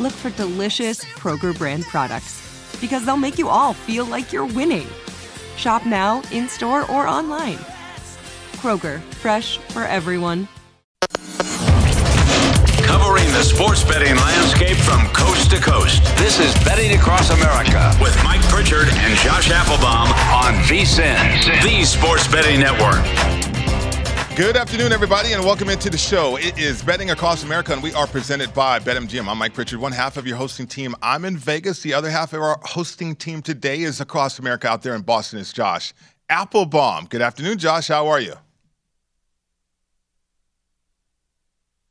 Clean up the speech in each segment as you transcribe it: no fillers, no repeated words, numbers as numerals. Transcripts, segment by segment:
look for delicious Kroger brand products, because they'll make you all feel like you're winning. Shop now, in-store, or online. Kroger, fresh for everyone. Covering the sports betting landscape from coast to coast, this is Betting Across America with Mike Pritchard and Josh Applebaum on VSiN, the Sports Betting Network. Good afternoon, everybody, and welcome into the show. It is Betting Across America, and we are presented by BetMGM. I'm Mike Pritchard, one half of your hosting team. I'm in Vegas. The other half of our hosting team today is across America. Out there in Boston is Josh Applebaum. Good afternoon, Josh. How are you?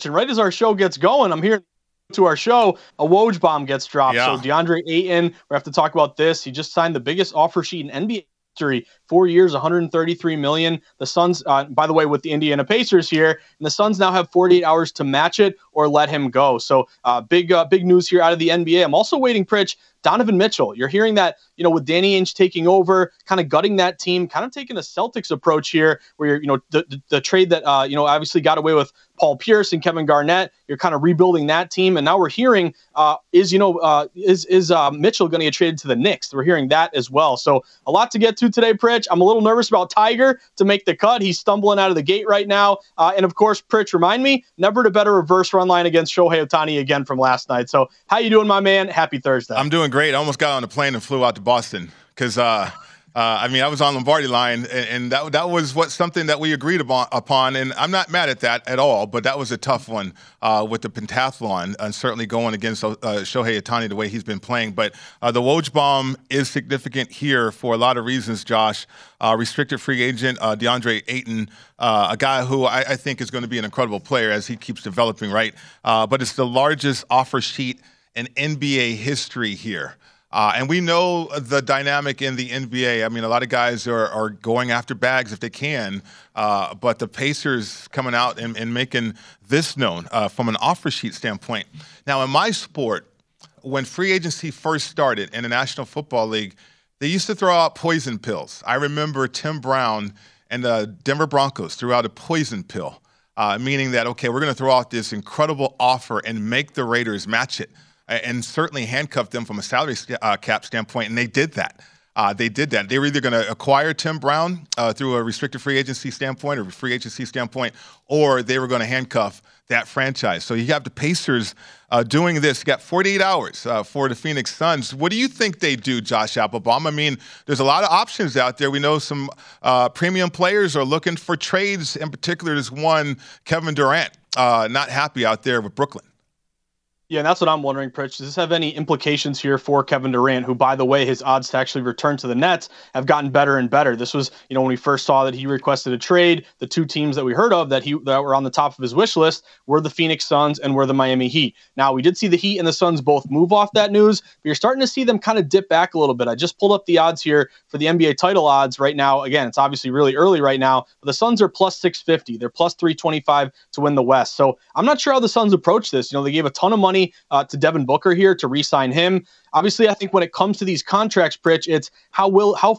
Right as our show gets going, I'm here to our show, a Woj bomb gets dropped. Yeah. So DeAndre Ayton, we have to talk about this. He just signed the biggest offer sheet in NBA history. 4 years, $133 million. The Suns, by the way, with the Indiana Pacers here, and the Suns now have 48 hours to match it or let him go. So big news here out of the NBA. I'm also waiting, Pritch, Donovan Mitchell. You're hearing that, you know, with Danny Ainge taking over, kind of gutting that team, kind of taking a Celtics approach here, where you're, you know, the trade that, you know, obviously got away with Paul Pierce and Kevin Garnett. You're kind of rebuilding that team, and now we're hearing is Mitchell going to get traded to the Knicks? We're hearing that as well. So a lot to get to today, Pritch. I'm a little nervous about Tiger to make the cut. He's stumbling out of the gate right now, and of course, Pritch, remind me never to bet a reverse run line against Shohei Ohtani again from last night. So how you doing, my man? Happy Thursday. I'm doing great. I almost got on a plane and flew out to Boston because. I was on Lombardi line, and that was something that we agreed upon, and I'm not mad at that at all, but that was a tough one with the pentathlon, and certainly going against Shohei Ohtani the way he's been playing. But the Woj bomb is significant here for a lot of reasons, Josh. Restricted free agent DeAndre Ayton, a guy who I think is going to be an incredible player as he keeps developing, right? But it's the largest offer sheet in NBA history here. And we know the dynamic in the NBA. I mean, a lot of guys are going after bags if they can, but the Pacers coming out and making this known from an offer sheet standpoint. Now, in my sport, when free agency first started in the National Football League, they used to throw out poison pills. I remember Tim Brown and the Denver Broncos threw out a poison pill, meaning that, okay, we're going to throw out this incredible offer and make the Raiders match it, and certainly handcuffed them from a salary cap standpoint, and they did that. They were either going to acquire Tim Brown through a restricted free agency standpoint or free agency standpoint, or they were going to handcuff that franchise. So you have the Pacers doing this. You got 48 hours for the Phoenix Suns. What do you think they do, Josh Applebaum? I mean, there's a lot of options out there. We know some premium players are looking for trades. In particular, there's one, Kevin Durant, not happy out there with Brooklyn. Yeah, and that's what I'm wondering, Pritch. Does this have any implications here for Kevin Durant, who, by the way, his odds to actually return to the Nets have gotten better and better? This was, you know, when we first saw that he requested a trade, the two teams that we heard of that were on the top of his wish list were the Phoenix Suns and were the Miami Heat. Now, we did see the Heat and the Suns both move off that news, but you're starting to see them kind of dip back a little bit. I just pulled up the odds here for the NBA title odds right now. Again, it's obviously really early right now, but the Suns are plus 650. They're plus 325 to win the West. So I'm not sure how the Suns approach this. You know, they gave a ton of money to Devin Booker here to re-sign him. Obviously, I think when it comes to these contracts, Pritch, it's how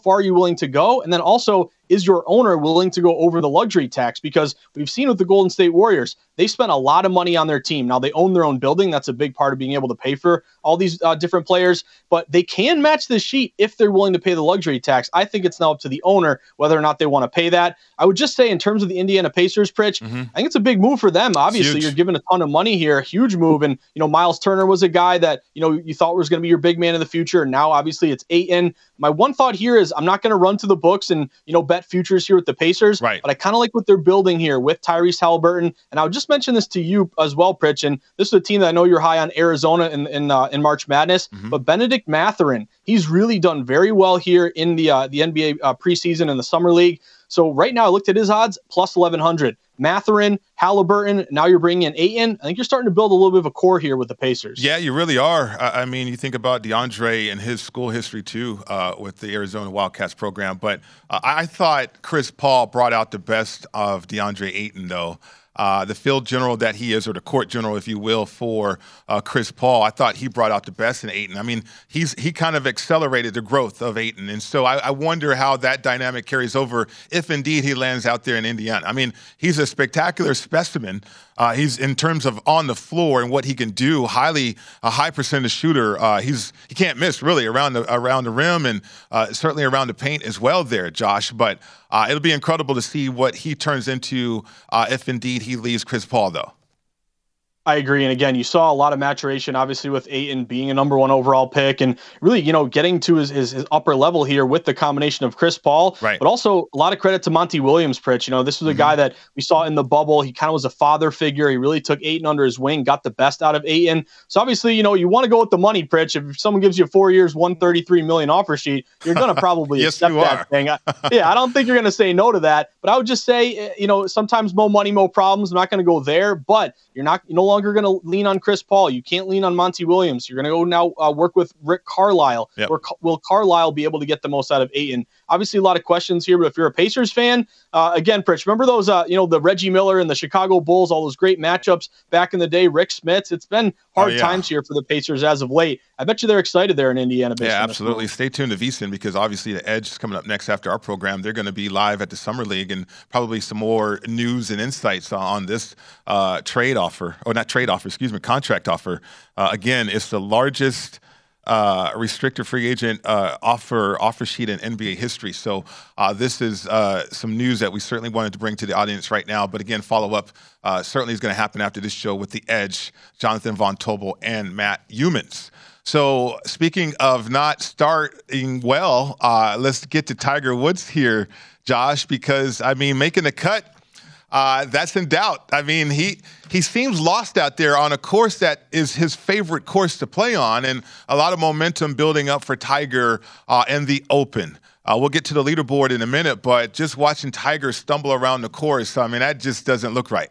far are you willing to go? And then also, is your owner willing to go over the luxury tax? Because we've seen with the Golden State Warriors, they spent a lot of money on their team. Now, they own their own building. That's a big part of being able to pay for all these different players. But they can match this sheet if they're willing to pay the luxury tax. I think it's now up to the owner whether or not they want to pay that. I would just say in terms of the Indiana Pacers, Pritch, I think it's a big move for them. Obviously, you're giving a ton of money here, a huge move. And, you know, Miles Turner was a guy that, you know, you thought was going to be your big man of the future. And now, obviously, it's Ayton. My one thought here is I'm not going to run to the books and, you know, bet futures here with the Pacers, right? But I kind of like what they're building here with Tyrese Haliburton. And I would just mention this to you as well, Pritch, and this is a team that I know you're high on, Arizona in March Madness, but Bénédict Mathurin, he's really done very well here in the NBA preseason and the summer league. So right now I looked at his odds, plus 1,100. Mathurin, Haliburton, now you're bringing in Ayton. I think you're starting to build a little bit of a core here with the Pacers. Yeah, you really are. I mean, you think about DeAndre and his school history, too, with the Arizona Wildcats program. But I thought Chris Paul brought out the best of DeAndre Ayton, though. The field general that he is, or the court general, if you will, for Chris Paul, I thought he brought out the best in Ayton. I mean, he kind of accelerated the growth of Ayton. And so I wonder how that dynamic carries over if indeed he lands out there in Indiana. I mean, he's a spectacular specimen. He's, in terms of on the floor and what he can do, a high percentage shooter. He can't miss, really, around the rim and certainly around the paint as well there, Josh. But it'll be incredible to see what he turns into if indeed he leaves Chris Paul, though. I agree. And again, you saw a lot of maturation, obviously, with Ayton being a number one overall pick and really, you know, getting to his upper level here with the combination of Chris Paul, right? But also a lot of credit to Monty Williams, Pritch. You know, this was a guy that we saw in the bubble. He kind of was a father figure. He really took Ayton under his wing, got the best out of Ayton. So obviously, you know, you want to go with the money, Pritch. If someone gives you 4 years, $133 million offer sheet, you're going to probably accept that thing. I don't think you're going to say no to that. But I would just say, you know, sometimes more money, more problems. I'm not going to go there, but you're no longer going to lean on Chris Paul. You can't lean on Monty Williams. You're going to go now work with Rick Carlisle. Yep. Or will Carlisle be able to get the most out of Ayton? Obviously, a lot of questions here, but if you're a Pacers fan, again, Pritch, remember those, the Reggie Miller and the Chicago Bulls, all those great matchups back in the day, Rick Smits. It's been hard times here for the Pacers as of late. I bet you they're excited there in Indiana. Yeah, absolutely. Stay tuned to VSiN because obviously the Edge is coming up next after our program. They're going to be live at the Summer League and probably some more news and insights on this contract offer. Again, it's the largest restricted free agent offer sheet in NBA history. So this is some news that we certainly wanted to bring to the audience right now. But again, follow-up certainly is going to happen after this show with The Edge, Jonathan Von Tobel, and Matt Youmans. So speaking of not starting well, let's get to Tiger Woods here, Josh, because, I mean, making the cut, that's in doubt. I mean, he seems lost out there on a course that is his favorite course to play on, and a lot of momentum building up for Tiger in the Open. We'll get to the leaderboard in a minute, but just watching Tiger stumble around the course, I mean, that just doesn't look right.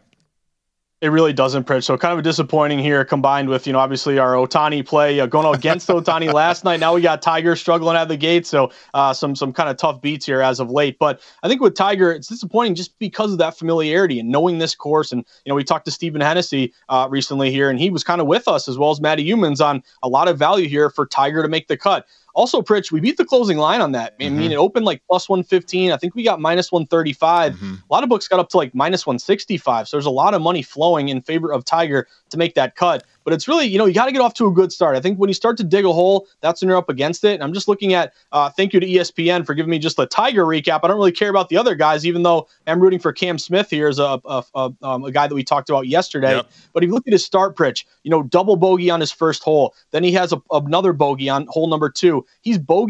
It really doesn't, Pritch. So kind of a disappointing here combined with, you know, obviously our Ohtani play going against Ohtani last night. Now we got Tiger struggling out of the gate. So some kind of tough beats here as of late. But I think with Tiger, it's disappointing just because of that familiarity and knowing this course. And, you know, we talked to Stephen Hennessy recently here, and he was kind of with us as well as Matty Youmans on a lot of value here for Tiger to make the cut. Also, Pritch, we beat the closing line on that. I mean, it opened like plus 115. I think we got minus 135. A lot of books got up to like minus 165. So there's a lot of money flowing in favor of Tiger to make that cut. But it's really, you know, you got to get off to a good start. I think when you start to dig a hole, that's when you're up against it. And I'm just looking at, thank you to ESPN for giving me just the Tiger recap. I don't really care about the other guys, even though I'm rooting for Cam Smith here as a guy that we talked about yesterday. Yep. But if you look at his start, Pritch, you know, double bogey on his first hole. Then he has another bogey on hole number two. He's double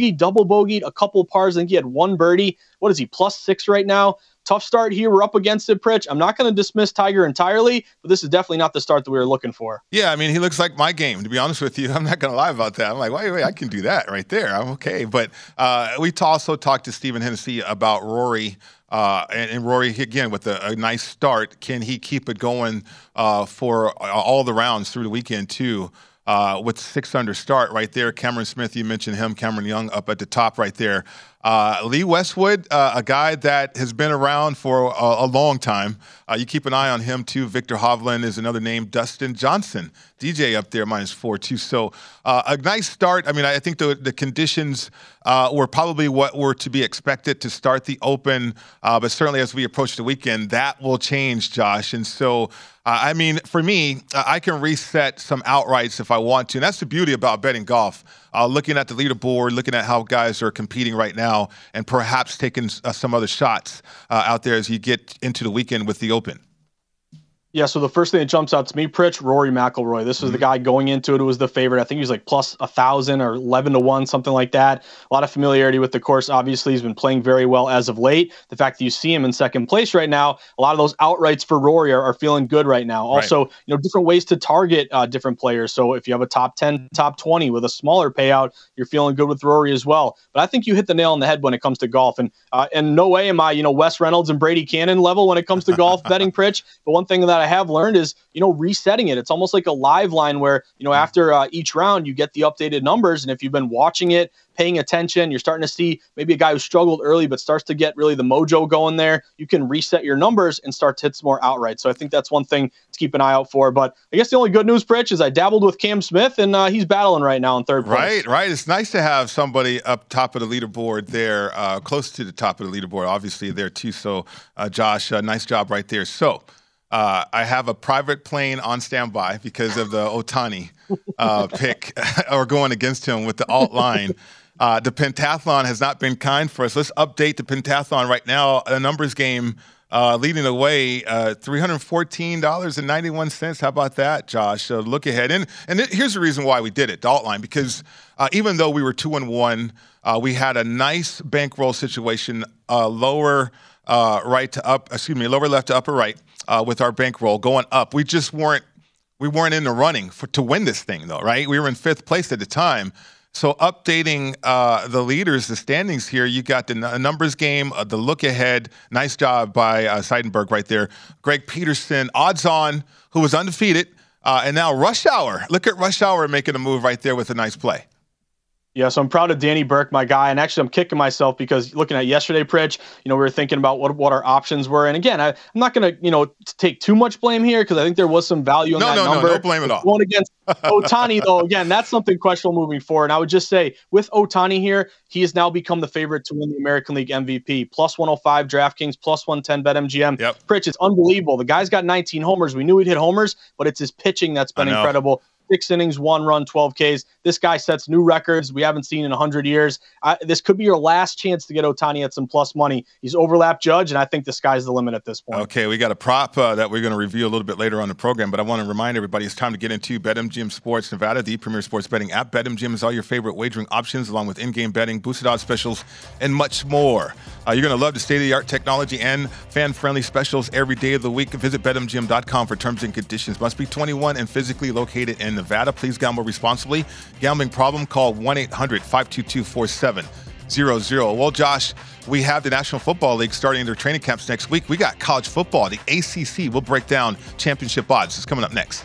bogeyed a couple pars. I think he had one birdie. What is he, plus 6 right now? Tough start here. We're up against it, Pritch. I'm not going to dismiss Tiger entirely, but this is definitely not the start that we were looking for. Yeah, I mean, he looks like my game, to be honest with you. I'm not going to lie about that. I'm like, wait, I can do that right there. I'm okay. But we also talked to Stephen Hennessy about Rory. And Rory, again, with a nice start. Can he keep it going for all the rounds through the weekend, too? With 6-under start right there. Cameron Smith, you mentioned him. Cameron Young up at the top right there. Lee Westwood, a guy that has been around for a long time. You keep an eye on him, too. Victor Hovland is another name. Dustin Johnson, DJ up there, -4, too. So a nice start. I mean, I think the conditions were probably what were to be expected to start the Open. But certainly as we approach the weekend, that will change, Josh. And so, I mean, for me, I can reset some outrights if I want to. And that's the beauty about betting golf. Looking at the leaderboard, looking at how guys are competing right now, and perhaps taking some other shots out there as you get into the weekend with the Open. Yeah, so the first thing that jumps out to me, Pritch, Rory McIlroy. This was the guy going into it who was the favorite. I think he was like +1,000 or 11-1, something like that. A lot of familiarity with the course. Obviously, he's been playing very well as of late. The fact that you see him in second place right now, a lot of those outrights for Rory are feeling good right now. Also, you know, different ways to target different players. So if you have a top 10, top 20 with a smaller payout, you're feeling good with Rory as well. But I think you hit the nail on the head when it comes to golf. And in no way am I, you know, Wes Reynolds and Brady Cannon level when it comes to golf betting, Pritch. But one thing that I have learned is, you know, resetting it. It's almost like a live line where, you know, after each round you get the updated numbers, and if you've been watching it, paying attention, you're starting to see maybe a guy who struggled early but starts to get really the mojo going there. You can reset your numbers and start to hit some more outright. So I think that's one thing to keep an eye out for. But I guess the only good news, Pritch, is I dabbled with Cam Smith, and he's battling right now in third place. Right. It's nice to have somebody up top of the leaderboard there, close to the top of the leaderboard, obviously, there too. So, Josh, nice job right there. So, I have a private plane on standby because of the Ohtani pick or going against him with the alt line. The pentathlon has not been kind for us. Let's update the pentathlon right now. A numbers game leading the way, $314.91. How about that, Josh? Look ahead. And here's the reason why we did it, the alt line, because even though we were 2-1, we had a nice bankroll situation, lower left to upper right. With our bankroll going up, we just weren't in the running to win this thing, though, right? We were in fifth place at the time. So updating the leaders, the standings here, you got the numbers game, the look ahead. Nice job by Seidenberg right there. Greg Peterson, odds on, who was undefeated, and now Rush Hour. Look at Rush Hour making a move right there with a nice play. Yeah, so I'm proud of Danny Burke, my guy. And actually, I'm kicking myself because looking at yesterday, Pritch, you know, we were thinking about what our options were. And again, I'm not going to, you know, take too much blame here because I think there was some value in that number. No blame at all. Going against Ohtani, though, again, that's something questionable moving forward. And I would just say, with Ohtani here, he has now become the favorite to win the American League MVP. +105 DraftKings, +110 BetMGM. Yep. Pritch, it's unbelievable. The guy's got 19 homers. We knew he'd hit homers, but it's his pitching that's been incredible. 6 innings, 1 run, 12 Ks. This guy sets new records we haven't seen in 100 years. This could be your last chance to get Ohtani at some plus money. He's overlap judge, and I think the sky's the limit at this point. Okay, we got a prop that we're going to review a little bit later on the program, but I want to remind everybody it's time to get into BetMGM Sports Nevada, the premier sports betting app. BetMGM is all your favorite wagering options, along with in-game betting, boosted odds specials, and much more. You're going to love the state-of-the-art technology and fan-friendly specials every day of the week. Visit BetMGM.com for terms and conditions. Must be 21 and physically located in Nevada. Please gamble responsibly. Gambling problem? Call 1-800-522-4700. Well, Josh, we have the National Football League starting their training camps next week. We got college football, the ACC. We'll break down championship odds. It's coming up next.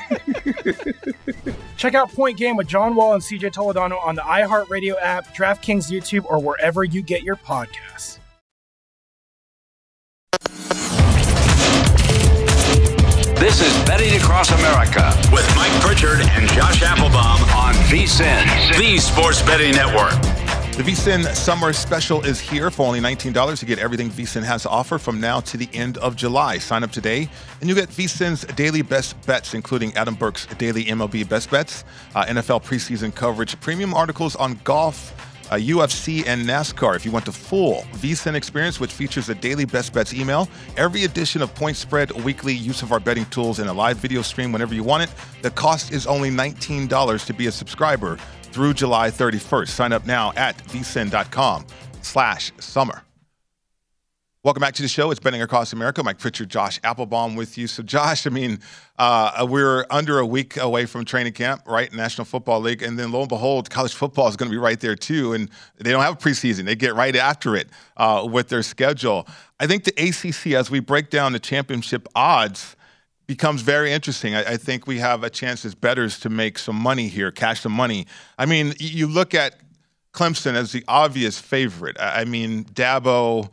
Nick? Check out Point Game with John Wall and CJ Toledano on the iHeartRadio app, DraftKings YouTube, or wherever you get your podcasts. This is Betting Across America with Mike Pritchard and Josh Applebaum on VSiN, the Sports Betting Network. The VSiN Summer Special is here for only $19 to get everything VSiN has to offer from now to the end of July. Sign up today and you'll get VSiN's daily best bets, including Adam Burke's daily MLB best bets, NFL preseason coverage, premium articles on golf, UFC, and NASCAR. If you want the full VSiN experience, which features a daily best bets email, every edition of Point Spread, weekly use of our betting tools, and a live video stream whenever you want it, the cost is only $19 to be a subscriber through July 31st. Sign up now at vsin.com/summer. Welcome back to the show. It's Betting Across America. Mike Pritchard, Josh Applebaum with you. So Josh, we're under a week away from training camp, right? National Football League. And then lo and behold, college football is going to be right there too. And they don't have a preseason. They get right after it with their schedule. I think the ACC, as we break down the championship odds, becomes very interesting. I think we have a chance as bettors to make some money here, cash some money. I mean, you look at Clemson as the obvious favorite. I mean, Dabo,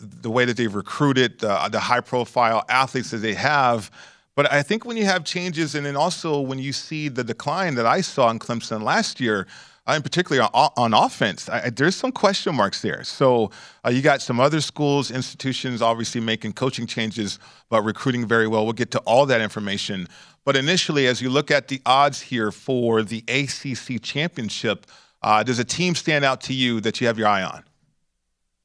the way that they've recruited, the high-profile athletes that they have. But I think when you have changes, and then also when you see the decline that I saw in Clemson last year, and particularly on offense, there's some question marks there. So you got some other schools, institutions obviously making coaching changes, but recruiting very well. We'll get to all that information. But initially, as you look at the odds here for the ACC championship, does a team stand out to you that you have your eye on?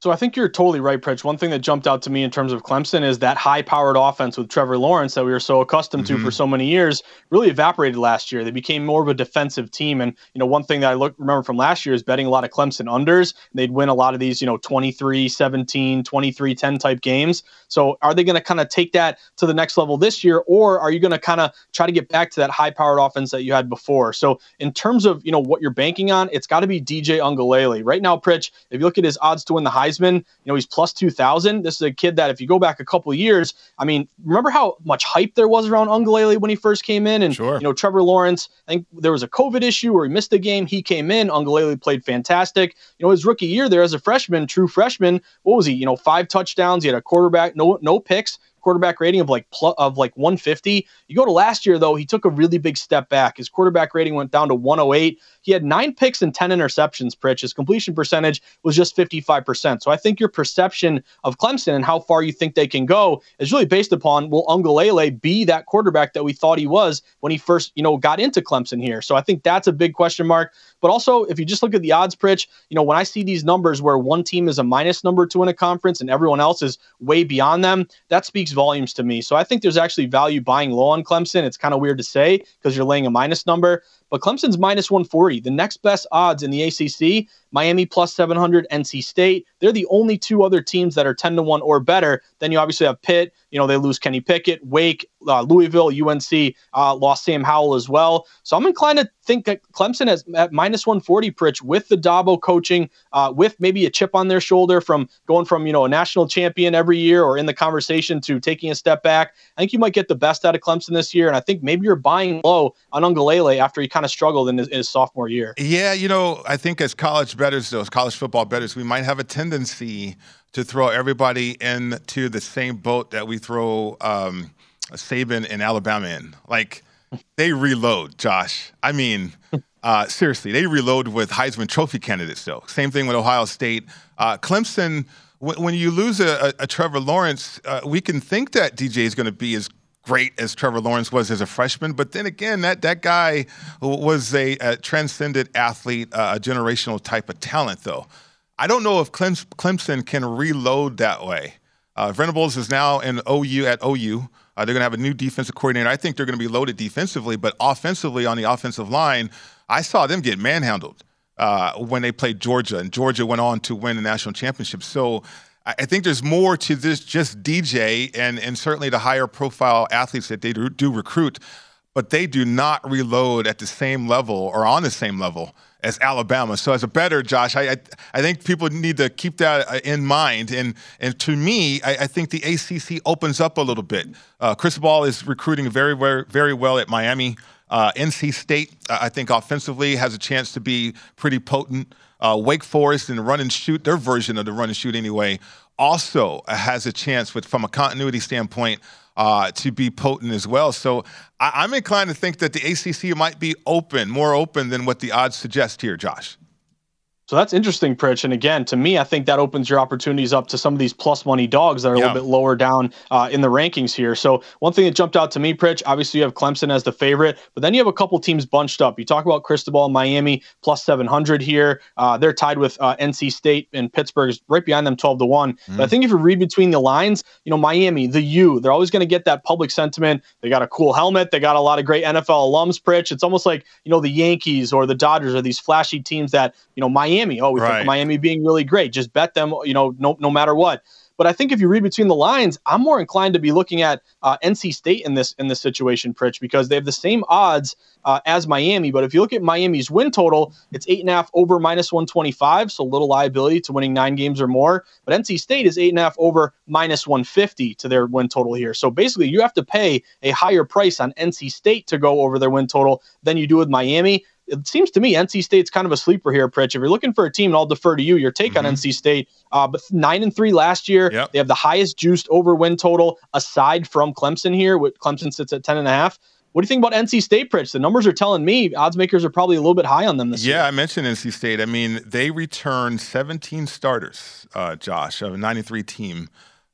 So I think you're totally right, Pritch. One thing that jumped out to me in terms of Clemson is that high-powered offense with Trevor Lawrence that we were so accustomed to for so many years really evaporated last year. They became more of a defensive team. And, one thing that I remember from last year is betting a lot of Clemson unders. They'd win a lot of these, 23-17, 23-10 type games. So are they going to kind of take that to the next level this year, or are you going to kind of try to get back to that high-powered offense that you had before? So in terms of, what you're banking on, it's got to be DJ Uiagalelei. Right now, Pritch, if you look at his odds to win the Heisman, he's plus 2,000. This is a kid that if you go back a couple of years, remember how much hype there was around Uiagalelei when he first came in? And, Trevor Lawrence, I think there was a COVID issue where he missed a game. He came in. Uiagalelei played fantastic. His rookie year there as a freshman, true freshman, what was he? 5 touchdowns. He had a quarterback, no picks. Quarterback rating of like 150. You go to last year, though, he took a really big step back. His quarterback rating went down to 108. He had 9 picks and 10 interceptions, Pritch. His completion percentage was just 55%. So I think your perception of Clemson and how far you think they can go is really based upon, will Uiagalelei be that quarterback that we thought he was when he first, got into Clemson here? So I think that's a big question mark. But also, if you just look at the odds, Pritch, you know, when I see these numbers where one team is a -2 in a conference and everyone else is way beyond them, that speaks volumes to me. So I think there's actually value buying low on Clemson. It's kind of weird to say because you're laying a -number. But Clemson's -140, the next best odds in the ACC. Miami +700, NC State. They're the only two other teams that are 10-1 or better. Then you obviously have Pitt. You know, they lose Kenny Pickett, Wake, Louisville, UNC, lost Sam Howell as well. So I'm inclined to think that Clemson is at -140, Pritch, with the Dabo coaching, with maybe a chip on their shoulder from going from, you know, a national champion every year or in the conversation to taking a step back. I think you might get the best out of Clemson this year, and I think maybe you're buying low on Uiagalelei after he kind of struggled in his sophomore year. Yeah, you know, I think as college bettors, those college football bettors, we might have a tendency to throw everybody into the same boat that we throw Saban and Alabama in. Like, they reload, Josh. I mean, seriously, they reload with Heisman Trophy candidates, though. Same thing with Ohio State. Clemson, when you lose a Trevor Lawrence, we can think that DJ is going to be as great as Trevor Lawrence was as a freshman. But then again, that guy was a transcendent athlete, a generational type of talent, though. I don't know if Clemson can reload that way. Venables is now in OU at OU. They're going to have a new defensive coordinator. I think they're going to be loaded defensively, but offensively on the offensive line, I saw them get manhandled when they played Georgia, and Georgia went on to win the national championship. So I think there's more to this just DJ and certainly the higher profile athletes that they do recruit, but they do not reload at the same level or on the same level as Alabama. So as a better, Josh, I think people need to keep that in mind. And to me, I think the ACC opens up a little bit. Chris Paul is recruiting very, very well at Miami. NC State, I think offensively, has a chance to be pretty potent. Wake Forest and run and shoot, their version of the run and shoot anyway, also has a chance from a continuity standpoint to be potent as well. So I'm inclined to think that the ACC might be open, more open than what the odds suggest here, Josh. So that's interesting, Pritch. And again, to me, I think that opens your opportunities up to some of these plus money dogs that are a little bit lower down in the rankings here. So one thing that jumped out to me, Pritch, obviously you have Clemson as the favorite, but then you have a couple teams bunched up. You talk about Cristobal, Miami, +700 here. They're tied with NC State, and Pittsburgh's right behind them, 12-1. Mm-hmm. But I think if you read between the lines, you know, Miami, the U, they're always going to get that public sentiment. They got a cool helmet. They got a lot of great NFL alums, Pritch. It's almost like, you know, the Yankees or the Dodgers are these flashy teams that, you know, Miami. Oh, we think Miami being really great. Just bet them, you know, no matter what. But I think if you read between the lines, I'm more inclined to be looking at NC State in this situation, Pritch, because they have the same odds as Miami. But if you look at Miami's win total, it's 8.5 over -125, so little liability to winning 9 games or more. But NC State is 8.5 over -150 to their win total here. So basically, you have to pay a higher price on NC State to go over their win total than you do with Miami. It seems to me NC State's kind of a sleeper here, Pritch. If you're looking for a team, and I'll defer to you, your take on NC State. But 9-3 last year, they have the highest juiced over win total aside from Clemson here. With Clemson sits at 10.5. What do you think about NC State, Pritch? The numbers are telling me odds makers are probably a little bit high on them this year. Yeah, I mentioned NC State. I mean, they returned 17 starters, Josh, of a 93 team.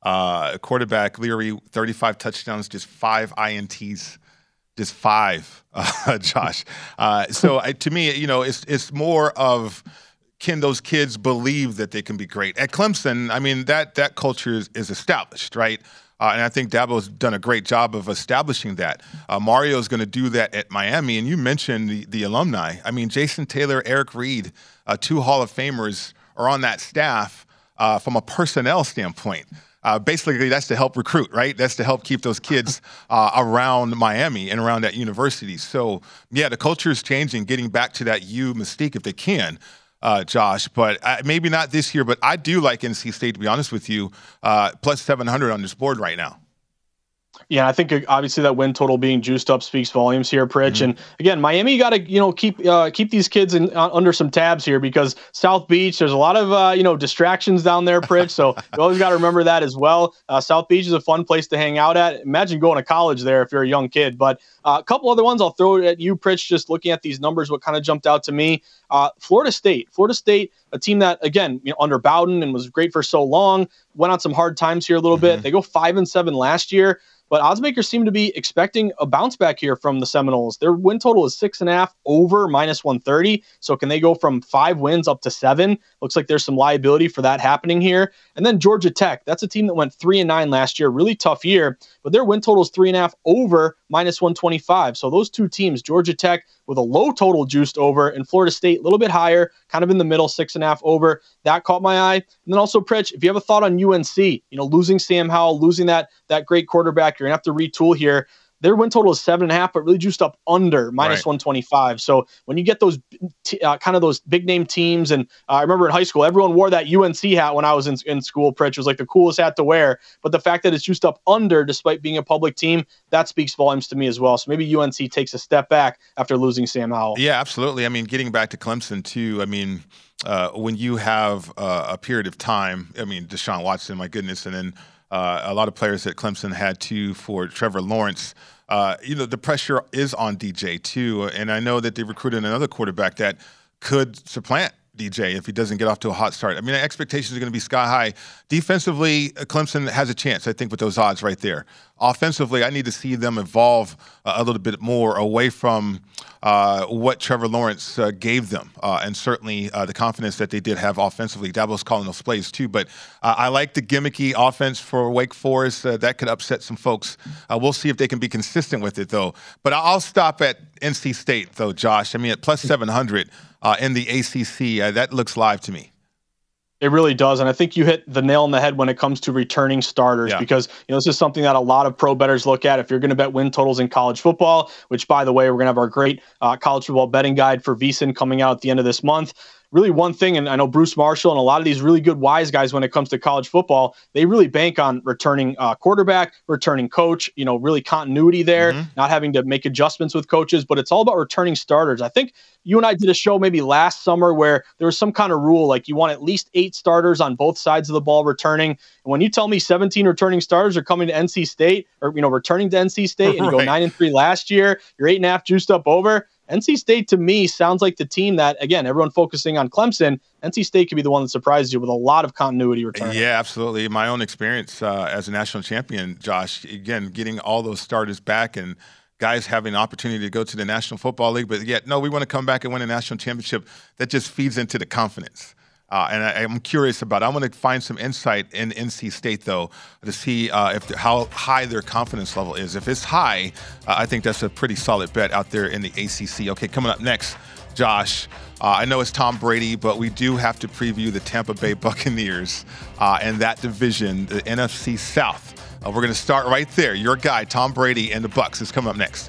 Quarterback Leary, 35 touchdowns, just 5 INTs. Just 5, Josh. So to me, you know, it's more of can those kids believe that they can be great. At Clemson, I mean, that culture is established, right? And I think Dabo's done a great job of establishing that. Mario's going to do that at Miami. And you mentioned the alumni. I mean, Jason Taylor, Eric Reed, 2 Hall of Famers are on that staff from a personnel standpoint. Basically, that's to help recruit, right? That's to help keep those kids around Miami and around that university. So, yeah, the culture is changing, getting back to that U mystique if they can, Josh. But maybe not this year, but I do like NC State, to be honest with you, plus 700 on this board right now. Yeah, I think obviously that win total being juiced up speaks volumes here, Pritch. Mm-hmm. And again, Miami got to keep these kids under some tabs here because South Beach, there's a lot of distractions down there, Pritch. So you always got to remember that as well. South Beach is a fun place to hang out at. Imagine going to college there if you're a young kid. But a couple other ones I'll throw at you, Pritch. Just looking at these numbers, what kind of jumped out to me? Florida State. Florida State, a team that, again, you know, under Bowden and was great for so long. went on some hard times here a little bit. They go 5-7 last year, but oddsmakers seem to be expecting a bounce back here from the Seminoles. Their win total is 6.5 over -130. So can they go from 5 wins up to 7? Looks like there's some liability for that happening here. And then Georgia Tech, that's a team that went 3-9 last year, really tough year, but their win total is 3.5 over -125. So those two teams, Georgia Tech with a low total juiced over and Florida State a little bit higher, kind of in the middle, 6.5 over. That caught my eye. And then also, Pritch, if you have a thought on UNC, you know, losing Sam Howell, losing that great quarterback, you're going to have to retool here. Their win total is 7.5, but really juiced up under -125. So when you get those kind of those big name teams, and I remember in high school, everyone wore that UNC hat when I was in school, Pritch. It was like the coolest hat to wear. But the fact that it's juiced up under, despite being a public team, that speaks volumes to me as well. So maybe UNC takes a step back after losing Sam Howell. Yeah, absolutely. I mean, getting back to Clemson too, I mean, when you have a period of time, I mean, Deshaun Watson, my goodness, and then a lot of players that Clemson had too for Trevor Lawrence. You know, the pressure is on DJ too. And I know that they recruited another quarterback that could supplant DJ if he doesn't get off to a hot start. I mean, expectations are going to be sky high. Defensively, Clemson has a chance, I think, with those odds right there. Offensively, I need to see them evolve a little bit more away from what Trevor Lawrence gave them, and certainly the confidence that they did have offensively. Dabo's calling those plays too, but I like the gimmicky offense for Wake Forest. That could upset some folks. We'll see if they can be consistent with it, though. But I'll stop at NC State, though, Josh. I mean, at plus 700 in the ACC, that looks live to me. It really does, and I think you hit the nail on the head when it comes to returning starters, because you know this is something that a lot of pro bettors look at. If you're going to bet win totals in college football, which, by the way, we're going to have our great college football betting guide for VSiN coming out at the end of this month. Really one thing, and I know Bruce Marshall and a lot of these really good wise guys when it comes to college football, they really bank on returning quarterback, returning coach, you know, really continuity there, not having to make adjustments with coaches, but it's all about returning starters. I think you and I did a show maybe last summer where there was some kind of rule, like you want at least 8 starters on both sides of the ball returning. And when you tell me 17 returning starters are coming to NC State, or, you know, returning to NC State, and you go 9-3 last year, you're 8.5 juiced up over, NC State, to me, sounds like the team that, again, everyone focusing on Clemson, NC State could be the one that surprises you with a lot of continuity return. Yeah, absolutely. My own experience as a national champion, Josh, again, getting all those starters back and guys having an opportunity to go to the National Football League, but yet, no, we want to come back and win a national championship. That just feeds into the confidence. And I'm curious about it. I want to find some insight in NC State, though, to see how high their confidence level is. If it's high, I think that's a pretty solid bet out there in the ACC. Okay, coming up next, Josh, I know it's Tom Brady, but we do have to preview the Tampa Bay Buccaneers and that division, the NFC South. We're going to start right there. Your guy, Tom Brady and the Bucs, is coming up next.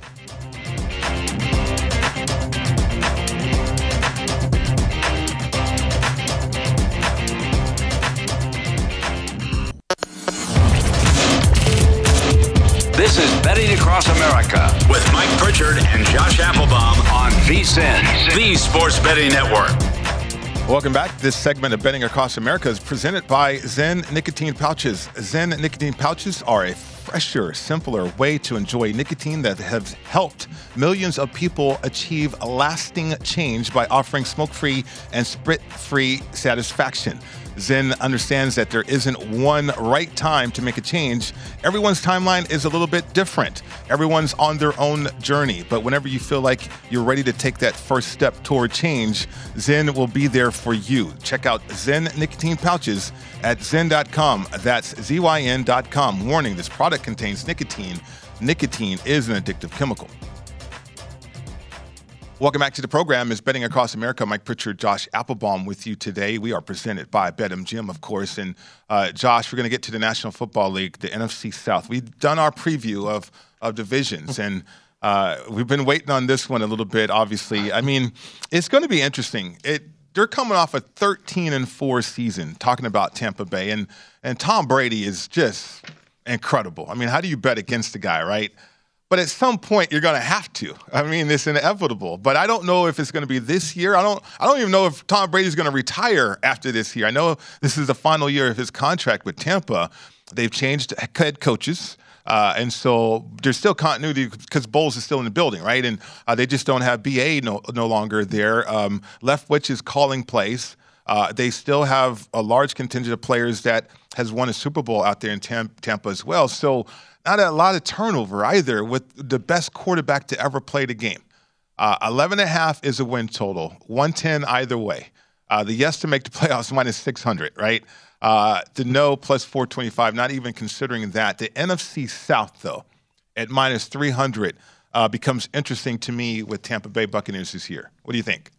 This is Betting Across America with Mike Pritchard and Josh Applebaum on VSiN, the Sports Betting Network. Welcome back. This segment of Betting Across America is presented by Zen Nicotine Pouches. Zen Nicotine Pouches are a fresher, simpler way to enjoy nicotine that has helped millions of people achieve lasting change by offering smoke-free and spit-free satisfaction. Zen understands that there isn't one right time to make a change. Everyone's timeline is a little bit different. Everyone's on their own journey. But whenever you feel like you're ready to take that first step toward change, Zen will be there for you. Check out Zen Nicotine Pouches at Zen.com. That's ZYN.com. Warning, this product contains nicotine. Nicotine is an addictive chemical. Welcome back to the program. It's Betting Across America. Mike Pritchard, Josh Applebaum with you today. We are presented by BetMGM, of course. And Josh, we're going to get to the National Football League, the NFC South. We've done our preview of divisions, and we've been waiting on this one a little bit, obviously. I mean, it's going to be interesting. They're coming off a 13-4 season, talking about Tampa Bay. And Tom Brady is just incredible. I mean, how do you bet against the guy, right? But at some point, you're going to have to. I mean, it's inevitable. But I don't know if it's going to be this year. I don't even know if Tom Brady's going to retire after this year. I know this is the final year of his contract with Tampa. They've changed head coaches. And so there's still continuity because Bowles is still in the building, right? And they just don't have B.A. no longer there. Leftwich is calling plays. They still have a large contingent of players that has won a Super Bowl out there in Tampa as well. So not a lot of turnover either, with the best quarterback to ever play the game. 11.5 is a win total, 110 either way. The yes to make the playoffs minus 600, right? The no plus 425, not even considering that. The NFC South, though, at minus 300 becomes interesting to me with Tampa Bay Buccaneers this year. What do you think?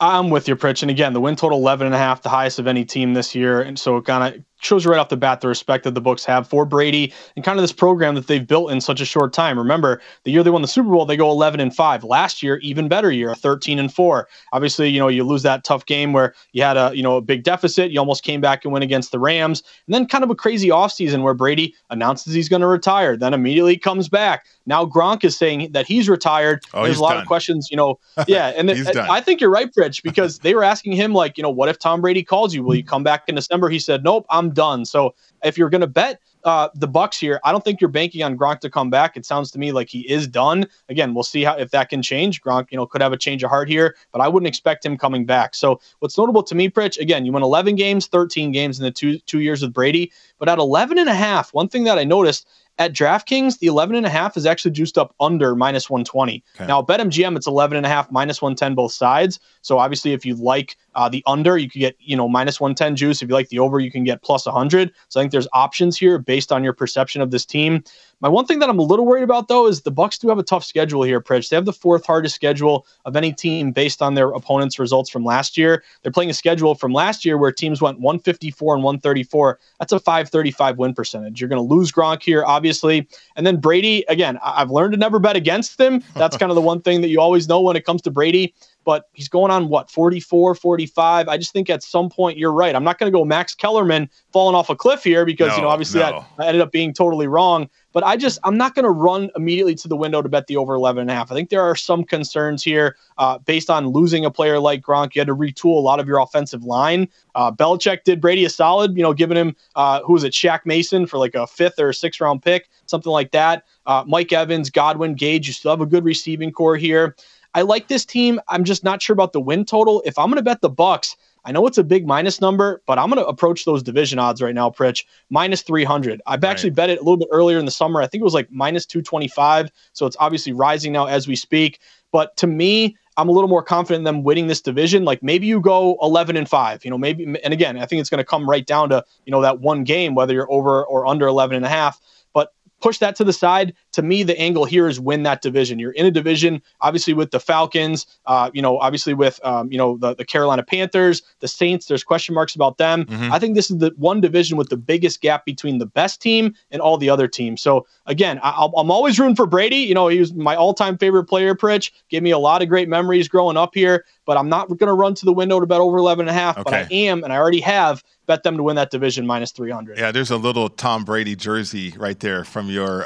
I'm with you, Pritch. And again, the win total 11.5, the highest of any team this year. And so it kind of shows you right off the bat the respect that the books have for Brady and kind of this program that they've built in such a short time. Remember, the year they won the Super Bowl, they go 11-5. Last year, even better year, 13-4. Obviously, you know, you lose that tough game where you had a, you know, a big deficit. You almost came back and went against the Rams. And then kind of a crazy offseason where Brady announces he's going to retire, then immediately comes back. Now Gronk is saying that he's retired. Oh, there's a lot of questions, you know. Yeah, and I think you're right, Pritch, because they were asking him, like, you know, what if Tom Brady calls you? Will you come back in December? He said, nope, I'm done. So if you're going to bet the Bucs here, I don't think you're banking on Gronk to come back. It sounds to me like he is done. Again, we'll see how if that can change. Gronk, you know, could have a change of heart here, but I wouldn't expect him coming back. So what's notable to me, Pritch, again, you won 11 games, 13 games in the two years with Brady, but at 11.5, one thing that I noticed at DraftKings, the 11.5 is actually juiced up under minus 120. Okay. Now, BetMGM, it's 11.5, minus 110 both sides. So obviously, if you like the under, you could get, you know, minus 110 juice. If you like the over, you can get plus 100. So I think there's options here based on your perception of this team. My one thing that I'm a little worried about, though, is the Bucs do have a tough schedule here, Pritch. They have the fourth hardest schedule of any team based on their opponents' results from last year. They're playing a schedule from last year where teams went 154 and 134. That's a 535 win percentage. You're going to lose Gronk here, obviously. And then Brady, again, I've learned to never bet against him. That's kind of the one thing that you always know when it comes to Brady. But he's going on, what, 44, 45? I just think at some point you're right. I'm not going to go Max Kellerman falling off a cliff here because, that ended up being totally wrong. But I'm not going to run immediately to the window to bet the over 11.5. I think there are some concerns here based on losing a player like Gronk. You had to retool a lot of your offensive line. Belichick did Brady a solid, you know, giving him, Shaq Mason for like a 5th or 6th round pick, something like that. Mike Evans, Godwin, Gage, you still have a good receiving core here. I like this team. I'm just not sure about the win total. If I'm going to bet the Bucs, I know it's a big minus number, but I'm going to approach those division odds right now, Pritch, minus 300. I've actually bet it a little bit earlier in the summer. I think it was like minus 225. So it's obviously rising now as we speak. But to me, I'm a little more confident in them winning this division. Like maybe you go 11-5, you know, maybe. And again, I think it's going to come right down to, you know, that one game, whether you're over or under 11.5. Push that to the side. To me, the angle here is win that division. You're in a division, obviously with the Falcons, obviously with, the Carolina Panthers, the Saints. There's question marks about them. Mm-hmm. I think this is the one division with the biggest gap between the best team and all the other teams. So again, I'm always rooting for Brady. You know, he was my all-time favorite player, Pritch. Gave me a lot of great memories growing up here. But I'm not going to run to the window to bet over 11.5. Okay. But I am, and I already have, bet them to win that division minus 300. Yeah, there's a little Tom Brady jersey right there from your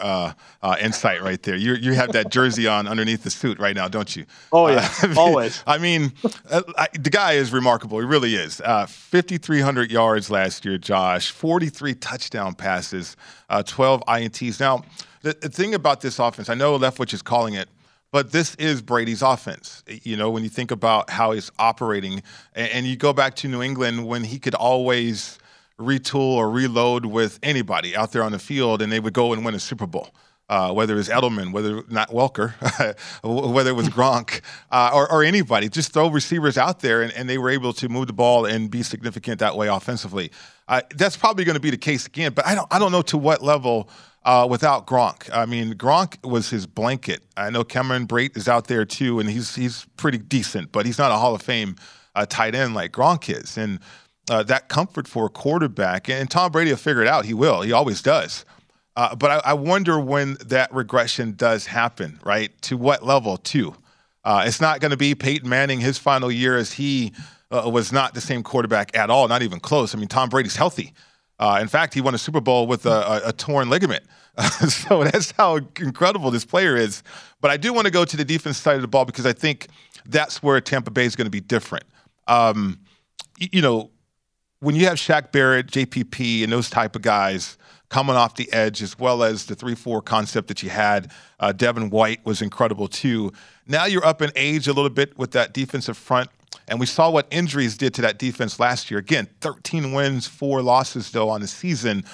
insight right there. You have that jersey on underneath the suit right now, don't you? Oh, yeah, always. I mean, the guy is remarkable. He really is. 5,300 yards last year, Josh, 43 touchdown passes, 12 INTs. Now, the thing about this offense, I know Leftwich is calling it, but this is Brady's offense. You know, when you think about how he's operating, and you go back to New England when he could always retool or reload with anybody out there on the field, and they would go and win a Super Bowl, whether it was Edelman, whether not Welker, whether it was Gronk or anybody. Just throw receivers out there, and they were able to move the ball and be significant that way offensively. That's probably going to be the case again, but I don't know to what level – without Gronk. I mean, Gronk was his blanket. I know Cameron Brate is out there too, and he's pretty decent, but he's not a Hall of Fame tight end like Gronk is. And that comfort for a quarterback, and Tom Brady will figure it out. He will. He always does. But I wonder when that regression does happen, right? To what level too? It's not going to be Peyton Manning his final year, as he was not the same quarterback at all, not even close. I mean, Tom Brady's healthy. In fact, he won a Super Bowl with a torn ligament. So that's how incredible this player is. But I do want to go to the defense side of the ball because I think that's where Tampa Bay is going to be different. When you have Shaq Barrett, JPP, and those type of guys coming off the edge, as well as the 3-4 concept that you had, Devin White was incredible too. Now you're up in age a little bit with that defensive front. And we saw what injuries did to that defense last year. Again, 13 wins, 4 losses, though, on the season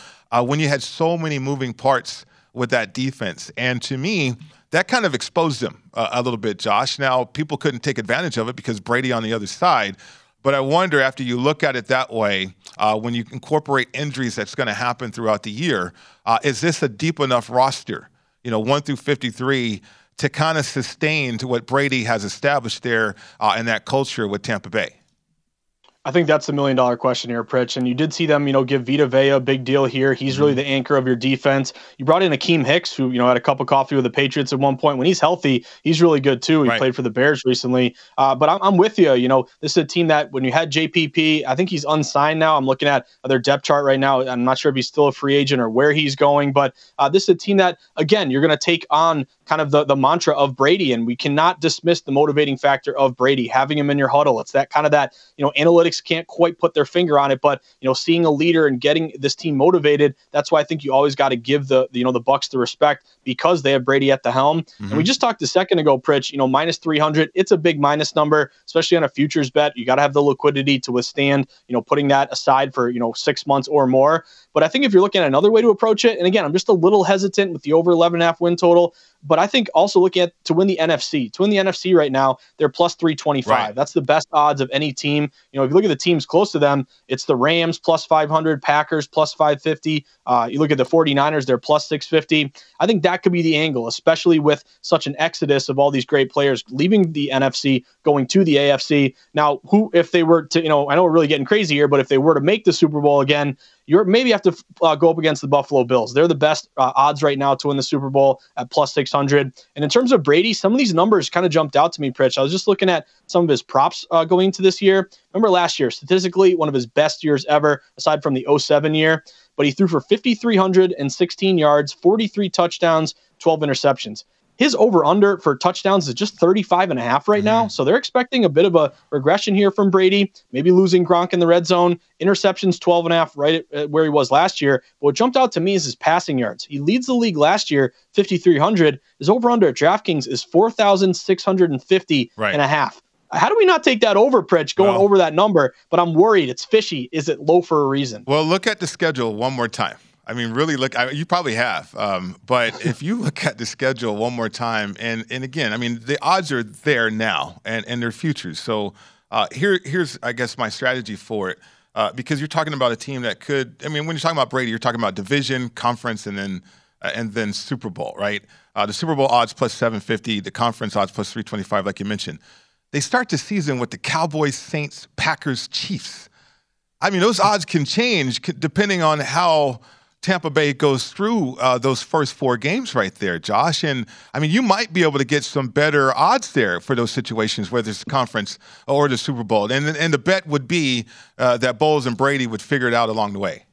when you had so many moving parts with that defense. And to me, that kind of exposed them a little bit, Josh. Now, people couldn't take advantage of it because Brady on the other side. But I wonder, after you look at it that way, when you incorporate injuries that's going to happen throughout the year, is this a deep enough roster, 1 through 53, to kind of sustain to what Brady has established there in that culture with Tampa Bay? I think that's the million-dollar question here, Pritch. And you did see them, give Vita Vea a big deal here. He's really the anchor of your defense. You brought in Akeem Hicks, who, had a cup of coffee with the Patriots at one point. When he's healthy, he's really good, too. He played for the Bears recently. But I'm with you. This is a team that when you had JPP, I think he's unsigned now. I'm looking at their depth chart right now. I'm not sure if he's still a free agent or where he's going. But this is a team that, again, you're going to take on kind of the mantra of Brady, and we cannot dismiss the motivating factor of Brady, having him in your huddle. It's that kind of that, analytics can't quite put their finger on it, but, seeing a leader and getting this team motivated, that's why I think you always got to give the Bucks the respect because they have Brady at the helm. Mm-hmm. And we just talked a second ago, Pritch, minus 300, it's a big minus number, especially on a futures bet. You got to have the liquidity to withstand, putting that aside for, 6 months or more. But I think if you're looking at another way to approach it, and again, I'm just a little hesitant with the over 11.5 win total, but I think also looking at to win the NFC right now, they're plus 325. Right. That's the best odds of any team. If you look at the teams close to them, it's the Rams plus 500, Packers plus 550. You look at the 49ers, they're plus 650. I think that could be the angle, especially with such an exodus of all these great players leaving the NFC, going to the AFC. Now, if they were to, I know we're really getting crazy here, but if they were to make the Super Bowl again, you maybe have to go up against the Buffalo Bills. They're the best odds right now to win the Super Bowl at plus 600. And in terms of Brady, some of these numbers kind of jumped out to me, Pritch. I was just looking at some of his props going into this year. Remember last year, statistically, one of his best years ever, aside from the 2007 year. But he threw for 5,316 yards, 43 touchdowns, 12 interceptions. His over-under for touchdowns is just 35.5 right now. So they're expecting a bit of a regression here from Brady, maybe losing Gronk in the red zone. Interceptions, 12.5, right at where he was last year. But what jumped out to me is his passing yards. He leads the league last year, 5,300. His over-under at DraftKings is 4,650 and a half. How do we not take that over, Pritch, going over that number? But I'm worried. It's fishy. Is it low for a reason? Well, look at the schedule one more time. I mean, really look. You probably have, but if you look at the schedule one more time, and again, I mean, the odds are there now, and their futures. So here's, I guess, my strategy for it, because you're talking about a team that could. I mean, when you're talking about Brady, you're talking about division, conference, and then Super Bowl, right? The Super Bowl odds plus 750, the conference odds plus 325, like you mentioned. They start the season with the Cowboys, Saints, Packers, Chiefs. I mean, those odds can change depending on how Tampa Bay goes through those first 4 games right there, Josh. And, I mean, you might be able to get some better odds there for those situations, whether it's the conference or the Super Bowl. And the bet would be that Bowles and Brady would figure it out along the way.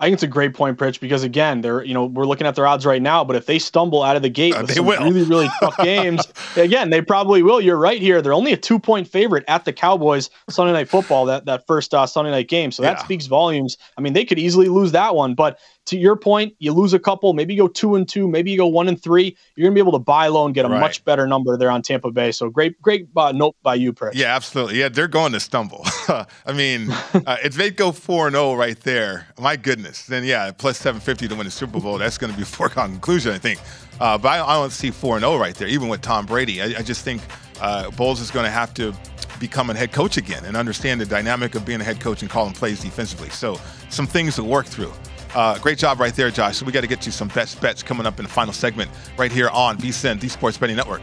I think it's a great point, Pritch, because again, they're we're looking at their odds right now, but if they stumble out of the gate with some really tough games, again, they probably will. You're right here. They're only a 2-point favorite at the Cowboys Sunday Night Football, that first Sunday night game. So that speaks volumes. I mean, they could easily lose that one, but to your point, you lose a couple, maybe you go 2-2, maybe you go 1-3. You're going to be able to buy low and get a much better number there on Tampa Bay. So great note by you, Pritch. Yeah, absolutely. Yeah, they're going to stumble. I mean, if they go 4-0 right there, my goodness, then yeah, plus 750 to win the Super Bowl, that's going to be foregone conclusion, I think. But I don't see 4-0 right there, even with Tom Brady. I just think Bowles is going to have to become a head coach again and understand the dynamic of being a head coach and calling plays defensively. So some things to work through. Great job right there, Josh. So we got to get you some best bets coming up in the final segment right here on VSiN, the Sports Betting Network.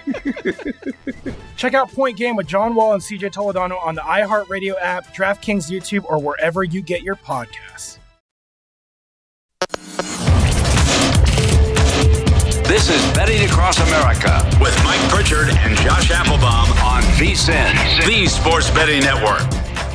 Nick? Check out Point Game with John Wall and CJ Toledano on the iHeartRadio app, DraftKings YouTube, or wherever you get your podcasts. This is Betting Across America with Mike Pritchard and Josh Applebaum on VSiN, the Sports Betting Network.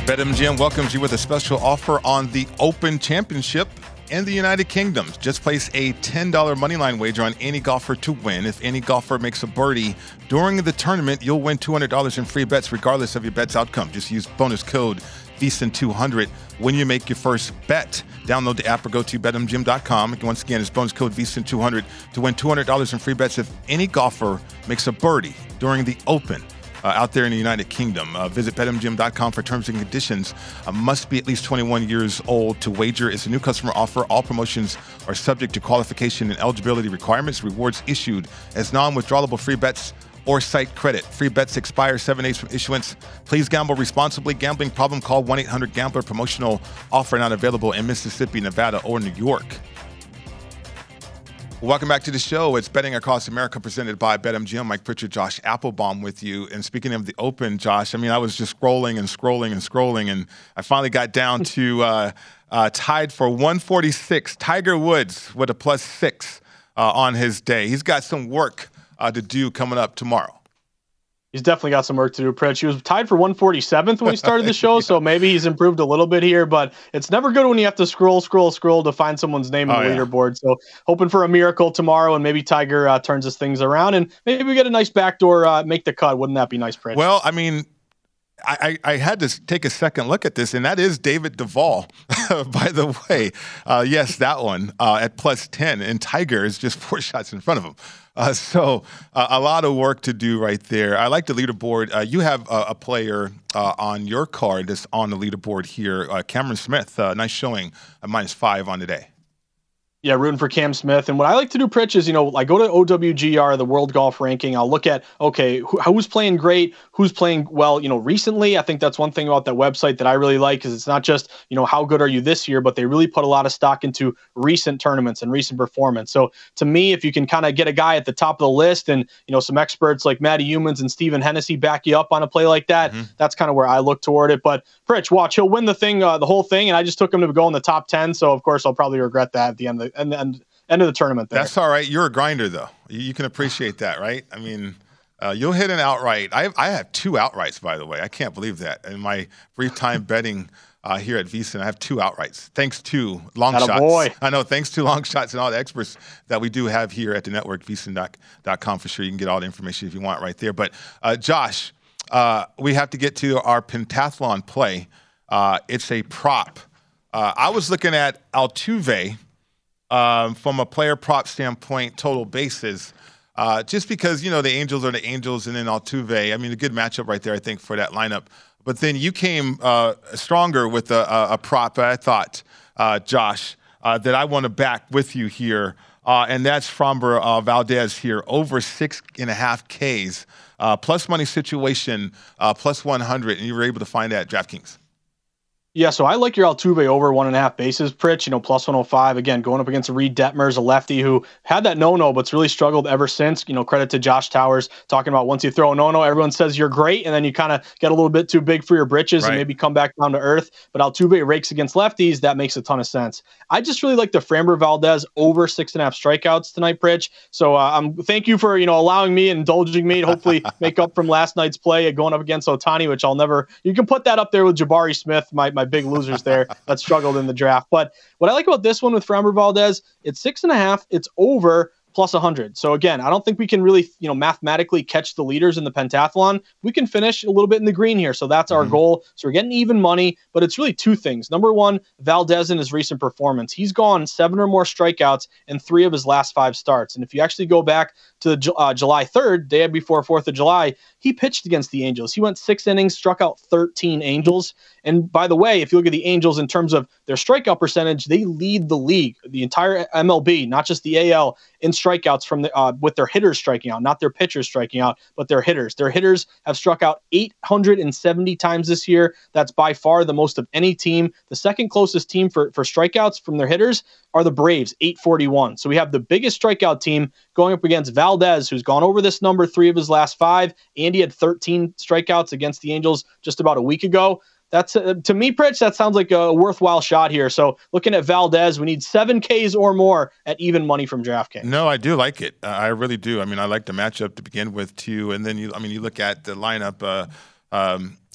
BetMGM welcomes you with a special offer on the Open Championship in the United Kingdom. Just place a $10 moneyline wager on any golfer to win. If any golfer makes a birdie during the tournament, you'll win $200 in free bets regardless of your bet's outcome. Just use bonus code VSIN200 when you make your first bet. Download the app or go to BetMGM.com. Once again, it's bonus code VSIN200 to win $200 in free bets if any golfer makes a birdie during the Open. Out there in the United Kingdom. Visit BetMGM.com for terms and conditions. Must be at least 21 years old to wager. It's a new customer offer. All promotions are subject to qualification and eligibility requirements. Rewards issued as non-withdrawable free bets or site credit. Free bets expire 7 days from issuance. Please gamble responsibly. Gambling problem? Call 1-800-GAMBLER. Promotional offer not available in Mississippi, Nevada, or New York. Welcome back to the show. It's Betting Across America presented by BetMGM. Mike Pritchard, Josh Applebaum with you. And speaking of the Open, Josh, I mean, I was just scrolling, and I finally got down to tied for 146. Tiger Woods with a +6 on his day. He's got some work to do coming up tomorrow. He's definitely got some work to do, Pritch. He was tied for 147th when we started the show, so maybe he's improved a little bit here, but it's never good when you have to scroll to find someone's name on the leaderboard. So hoping for a miracle tomorrow, and maybe Tiger turns his things around, and maybe we get a nice backdoor, make the cut. Wouldn't that be nice, Pritch? Well, I mean, I had to take a second look at this, and that is David Duvall, by the way. Yes, that one at +10, and Tiger is just 4 shots in front of him. So a lot of work to do right there. I like the leaderboard. You have a player on your card that's on the leaderboard here, Cameron Smith. Nice showing, -5 on the day. Yeah, rooting for Cam Smith. And what I like to do, Pritch, is, I go to OWGR, the World Golf Ranking. I'll look at, okay, who's playing great, who's playing well, recently. I think that's one thing about that website that I really like, is it's not just, how good are you this year, but they really put a lot of stock into recent tournaments and recent performance. So to me, if you can kind of get a guy at the top of the list and, some experts like Matty Humans and Stephen Hennessy back you up on a play like that, that's kind of where I look toward it. But Pritch, watch, he'll win the thing, the whole thing. And I just took him to go in the top 10. So of course, I'll probably regret that at the end of end of the tournament there. That's all right. You're a grinder, though. You can appreciate that, right? I mean, you'll hit an outright. I have 2 outrights, by the way. I can't believe that. In my brief time betting here at VSiN, I have 2 outrights, thanks to long shots. Boy. I know, thanks to long shots and all the experts that we do have here at the network, VSiN.com for sure. You can get all the information if you want right there. But, Josh, we have to get to our pentathlon play. It's a prop. I was looking at Altuve from a player prop standpoint, total bases, just because, you know, the Angels are the Angels and then Altuve. I mean, a good matchup right there, I think, for that lineup. But then you came stronger with a prop, I thought, Josh, that I want to back with you here. And that's Framber Valdez here, over 6.5 Ks, plus money situation, plus 100, and you were able to find that at DraftKings. Yeah, so I like your Altuve over 1.5 bases, Pritch, you know, plus 105. Again, going up against Reed Detmers, a lefty who had that no-no, but's really struggled ever since. You know, credit to Josh Towers talking about once you throw a no-no, everyone says you're great, and then you kind of get a little bit too big for your britches and maybe come back down to earth. But Altuve rakes against lefties. That makes a ton of sense. I just really like the Framber Valdez over 6.5 strikeouts tonight, Pritch. So thank you for, you know, allowing me and indulging me to hopefully make up from last night's play going up against Ohtani, which I'll never – you can put that up there with Jabari Smith, my big losers there that struggled in the draft. But what I like about this one with Framber Valdez, it's 6.5, it's over plus 100. So again, I don't think we can really, you know, mathematically catch the leaders in the pentathlon. We can finish a little bit in the green here. So that's our goal. So we're getting even money, but it's really two things. Number one, Valdez in his recent performance, he's gone 7 or more strikeouts in 3 of his last 5 starts. And if you actually go back to July 3rd, day before 4th of July, he pitched against the Angels. He went 6 innings, struck out 13 Angels. And by the way, if you look at the Angels in terms of their strikeout percentage, they lead the league, the entire MLB, not just the AL, in strikeouts from the, with their hitters striking out, not their pitchers striking out, but their hitters. Their hitters have struck out 870 times this year. That's by far the most of any team. The second closest team for strikeouts from their hitters are the Braves, 841. So we have the biggest strikeout team going up against Valdez, who's gone over this number 3 of his last 5. Andy had 13 strikeouts against the Angels just about a week ago. That's to me, Pritch, that sounds like a worthwhile shot here. So looking at Valdez, we need 7 Ks or more at even money from DraftKings. No, I do like it. I really do. I mean, I like the matchup to begin with, too. And then, you look at the lineup,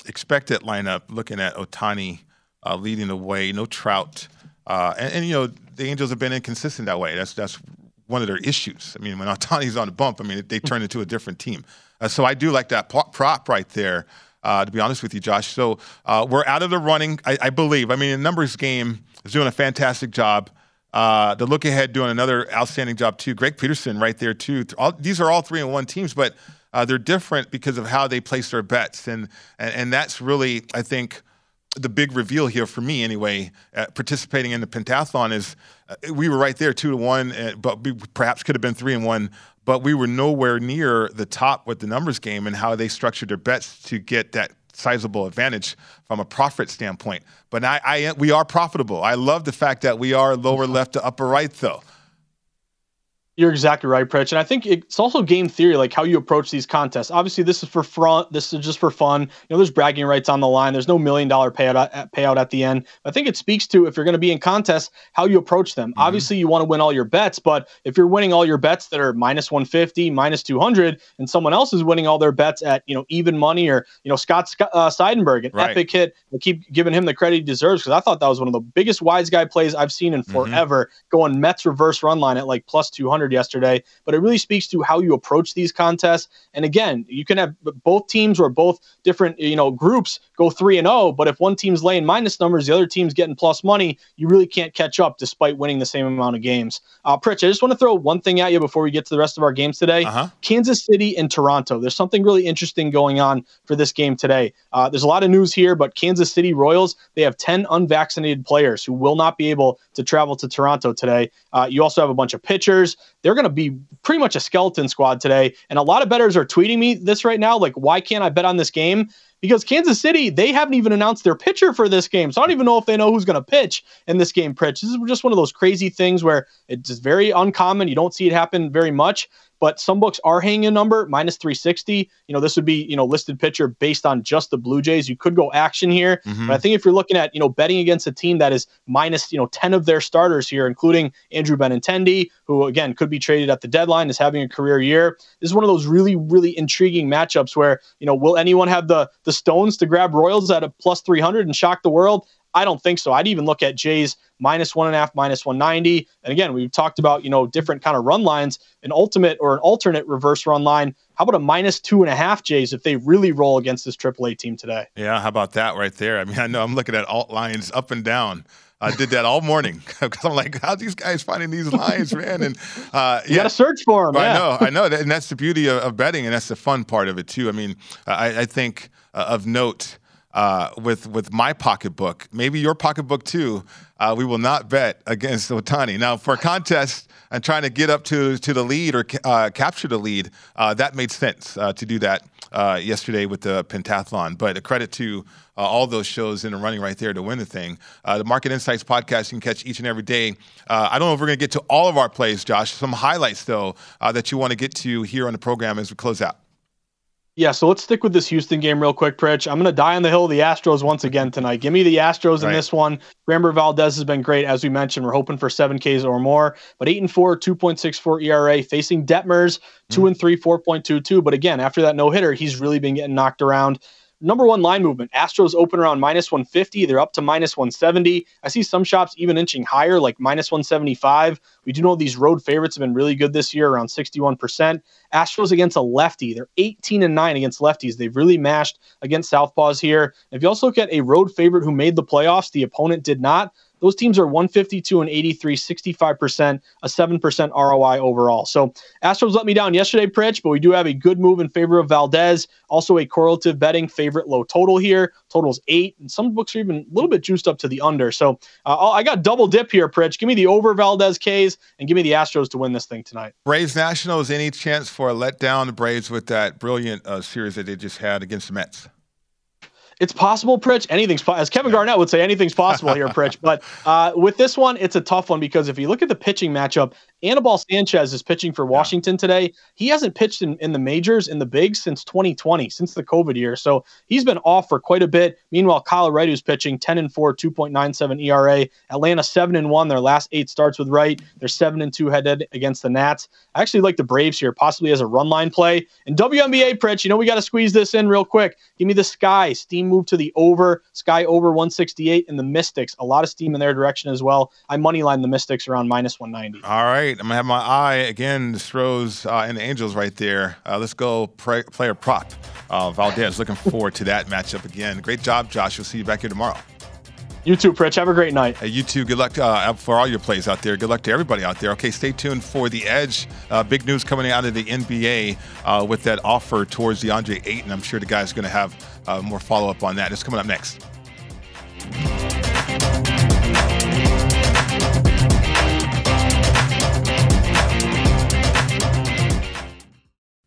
expected lineup, looking at Ohtani leading the way, no Trout. You know, the Angels have been inconsistent that way. That's one of their issues. I mean, when Ohtani's on the bump, I mean, they turn into a different team. So I do like that prop right there. To be honest with you, Josh. So we're out of the running, I believe. I mean, the numbers game is doing a fantastic job. The look ahead doing another outstanding job, too. Greg Peterson right there, too. These are all 3-1 teams, but they're different because of how they place their bets. And that's really, I think, the big reveal here for me anyway, participating in the pentathlon is we were right there 2-1, but we perhaps could have been 3-1, but we were nowhere near the top with the numbers game and how they structured their bets to get that sizable advantage from a profit standpoint. But we are profitable. I love the fact that we are lower left to upper right, though. You're exactly right, Pritch. And I think it's also game theory, like how you approach these contests. Obviously, this is just for fun. You know, there's bragging rights on the line. There's no $1 million payout at the end. I think it speaks to, if you're going to be in contests, how you approach them. Mm-hmm. Obviously, you want to win all your bets, but if you're winning all your bets that are minus 150, minus 200, and someone else is winning all their bets at, you know, even money, or, you know, Scott Seidenberg, an epic hit. I keep giving him the credit he deserves because I thought that was one of the biggest wise guy plays I've seen in forever, going Mets reverse run line at like plus 200. Yesterday, but it really speaks to how you approach these contests. And again, you can have both teams or both different, you know, groups go 3-0, but if one team's laying minus numbers, the other team's getting plus money, you really can't catch up despite winning the same amount of games. Pritch, I just want to throw one thing at you before we get to the rest of our games today. Kansas City and Toronto. There's something really interesting going on for this game today. There's a lot of news here, but Kansas City Royals, they have 10 unvaccinated players who will not be able to travel to Toronto today. You also have a bunch of pitchers. They're going to be pretty much a skeleton squad today. And a lot of bettors are tweeting me this right now, like, why can't I bet on this game? Because Kansas City, they haven't even announced their pitcher for this game. So I don't even know if they know who's going to pitch in this game, Pritch. This is just one of those crazy things where it's just very uncommon. You don't see it happen very much. But some books are hanging a number, minus 360. You know, this would be, you know, listed pitcher based on just the Blue Jays. You could go action here. But I think if you're looking at, you know, betting against a team that is minus, you know, 10 of their starters here, including Andrew Benintendi, who, again, could be traded at the deadline, is having a career year. This is one of those really, really intriguing matchups where, you know, will anyone have the stones to grab Royals at a plus 300 and shock the world? I don't think so. I'd even look at Jays -1.5, -190. And again, we've talked about, you know, different kind of run lines, an ultimate or an alternate reverse run line. How about a -2.5 Jays if they really roll against this AAA team today? Yeah, how about that right there? I mean, I know I'm looking at alt lines up and down. I did that all morning because I'm like, how are these guys finding these lines, man? And you got to search for them. Yeah. I know. And that's the beauty of betting, and that's the fun part of it, too. I mean, I think of note with my pocketbook, maybe your pocketbook, too, we will not bet against Ohtani. Now, for a contest and trying to get up to the lead or capture the lead, that made sense to do that yesterday with the pentathlon. But a credit to all those shows in the running right there to win the thing. The Market Insights podcast you can catch each and every day. I don't know if we're going to get to all of our plays, Josh. Some highlights, though, that you want to get to here on the program as we close out. Yeah, so let's stick with this Houston game real quick, Pritch. I'm going to die on the hill of the Astros once again tonight. Give me the Astros in this one. Framber Valdez has been great, as we mentioned. We're hoping for 7Ks or more. But 8-4, 2.64 ERA, facing Detmers, 2-3, 4.22. But again, after that no-hitter, he's really been getting knocked around. Number one line movement. Astros open around -150. They're up to -170. I see some shops even inching higher, like -175. We do know these road favorites have been really good this year, around 61%. Astros against a lefty. They're 18-9 against lefties. They've really mashed against southpaws here. If you also look at a road favorite who made the playoffs, the opponent did not. Those teams are 152-83, 65%, a 7% ROI overall. So Astros let me down yesterday, Pritch, but we do have a good move in favor of Valdez. Also a correlative betting favorite low total here. Total's 8. And some books are even a little bit juiced up to the under. So I got double dip here, Pritch. Give me the over Valdez Ks and give me the Astros to win this thing tonight. Braves Nationals, any chance for a letdown? The Braves with that brilliant series that they just had against the Mets. It's possible, Pritch. Anything's possible. As Kevin Garnett would say, anything's possible here, Pritch. But with this one, it's a tough one because if you look at the pitching matchup, Anibal Sanchez is pitching for Washington today. He hasn't pitched in the majors, in the bigs, since 2020, since the COVID year. So he's been off for quite a bit. Meanwhile, Kyle Wright's pitching 10-4, 2.97 ERA. Atlanta 7-1, their last 8 starts with Wright. They're 7-2 headed against the Nats. I actually like the Braves here, possibly as a run line play. And WNBA, Pritch, you know we got to squeeze this in real quick. Give me the Sky. Steam move to the over. Sky over 168 and the Mystics. A lot of steam in their direction as well. I moneyline the Mystics around -190. All right. I'm going to have my eye again, throws and the Angels right there. Let's go player prop. Valdez, looking forward to that matchup again. Great job, Josh. We'll see you back here tomorrow. You too, Pritch. Have a great night. Hey, you too. Good luck for all your plays out there. Good luck to everybody out there. Okay, stay tuned for The Edge. Big news coming out of the NBA with that offer towards DeAndre Ayton. I'm sure the guy's going to have more follow-up on that. It's coming up next.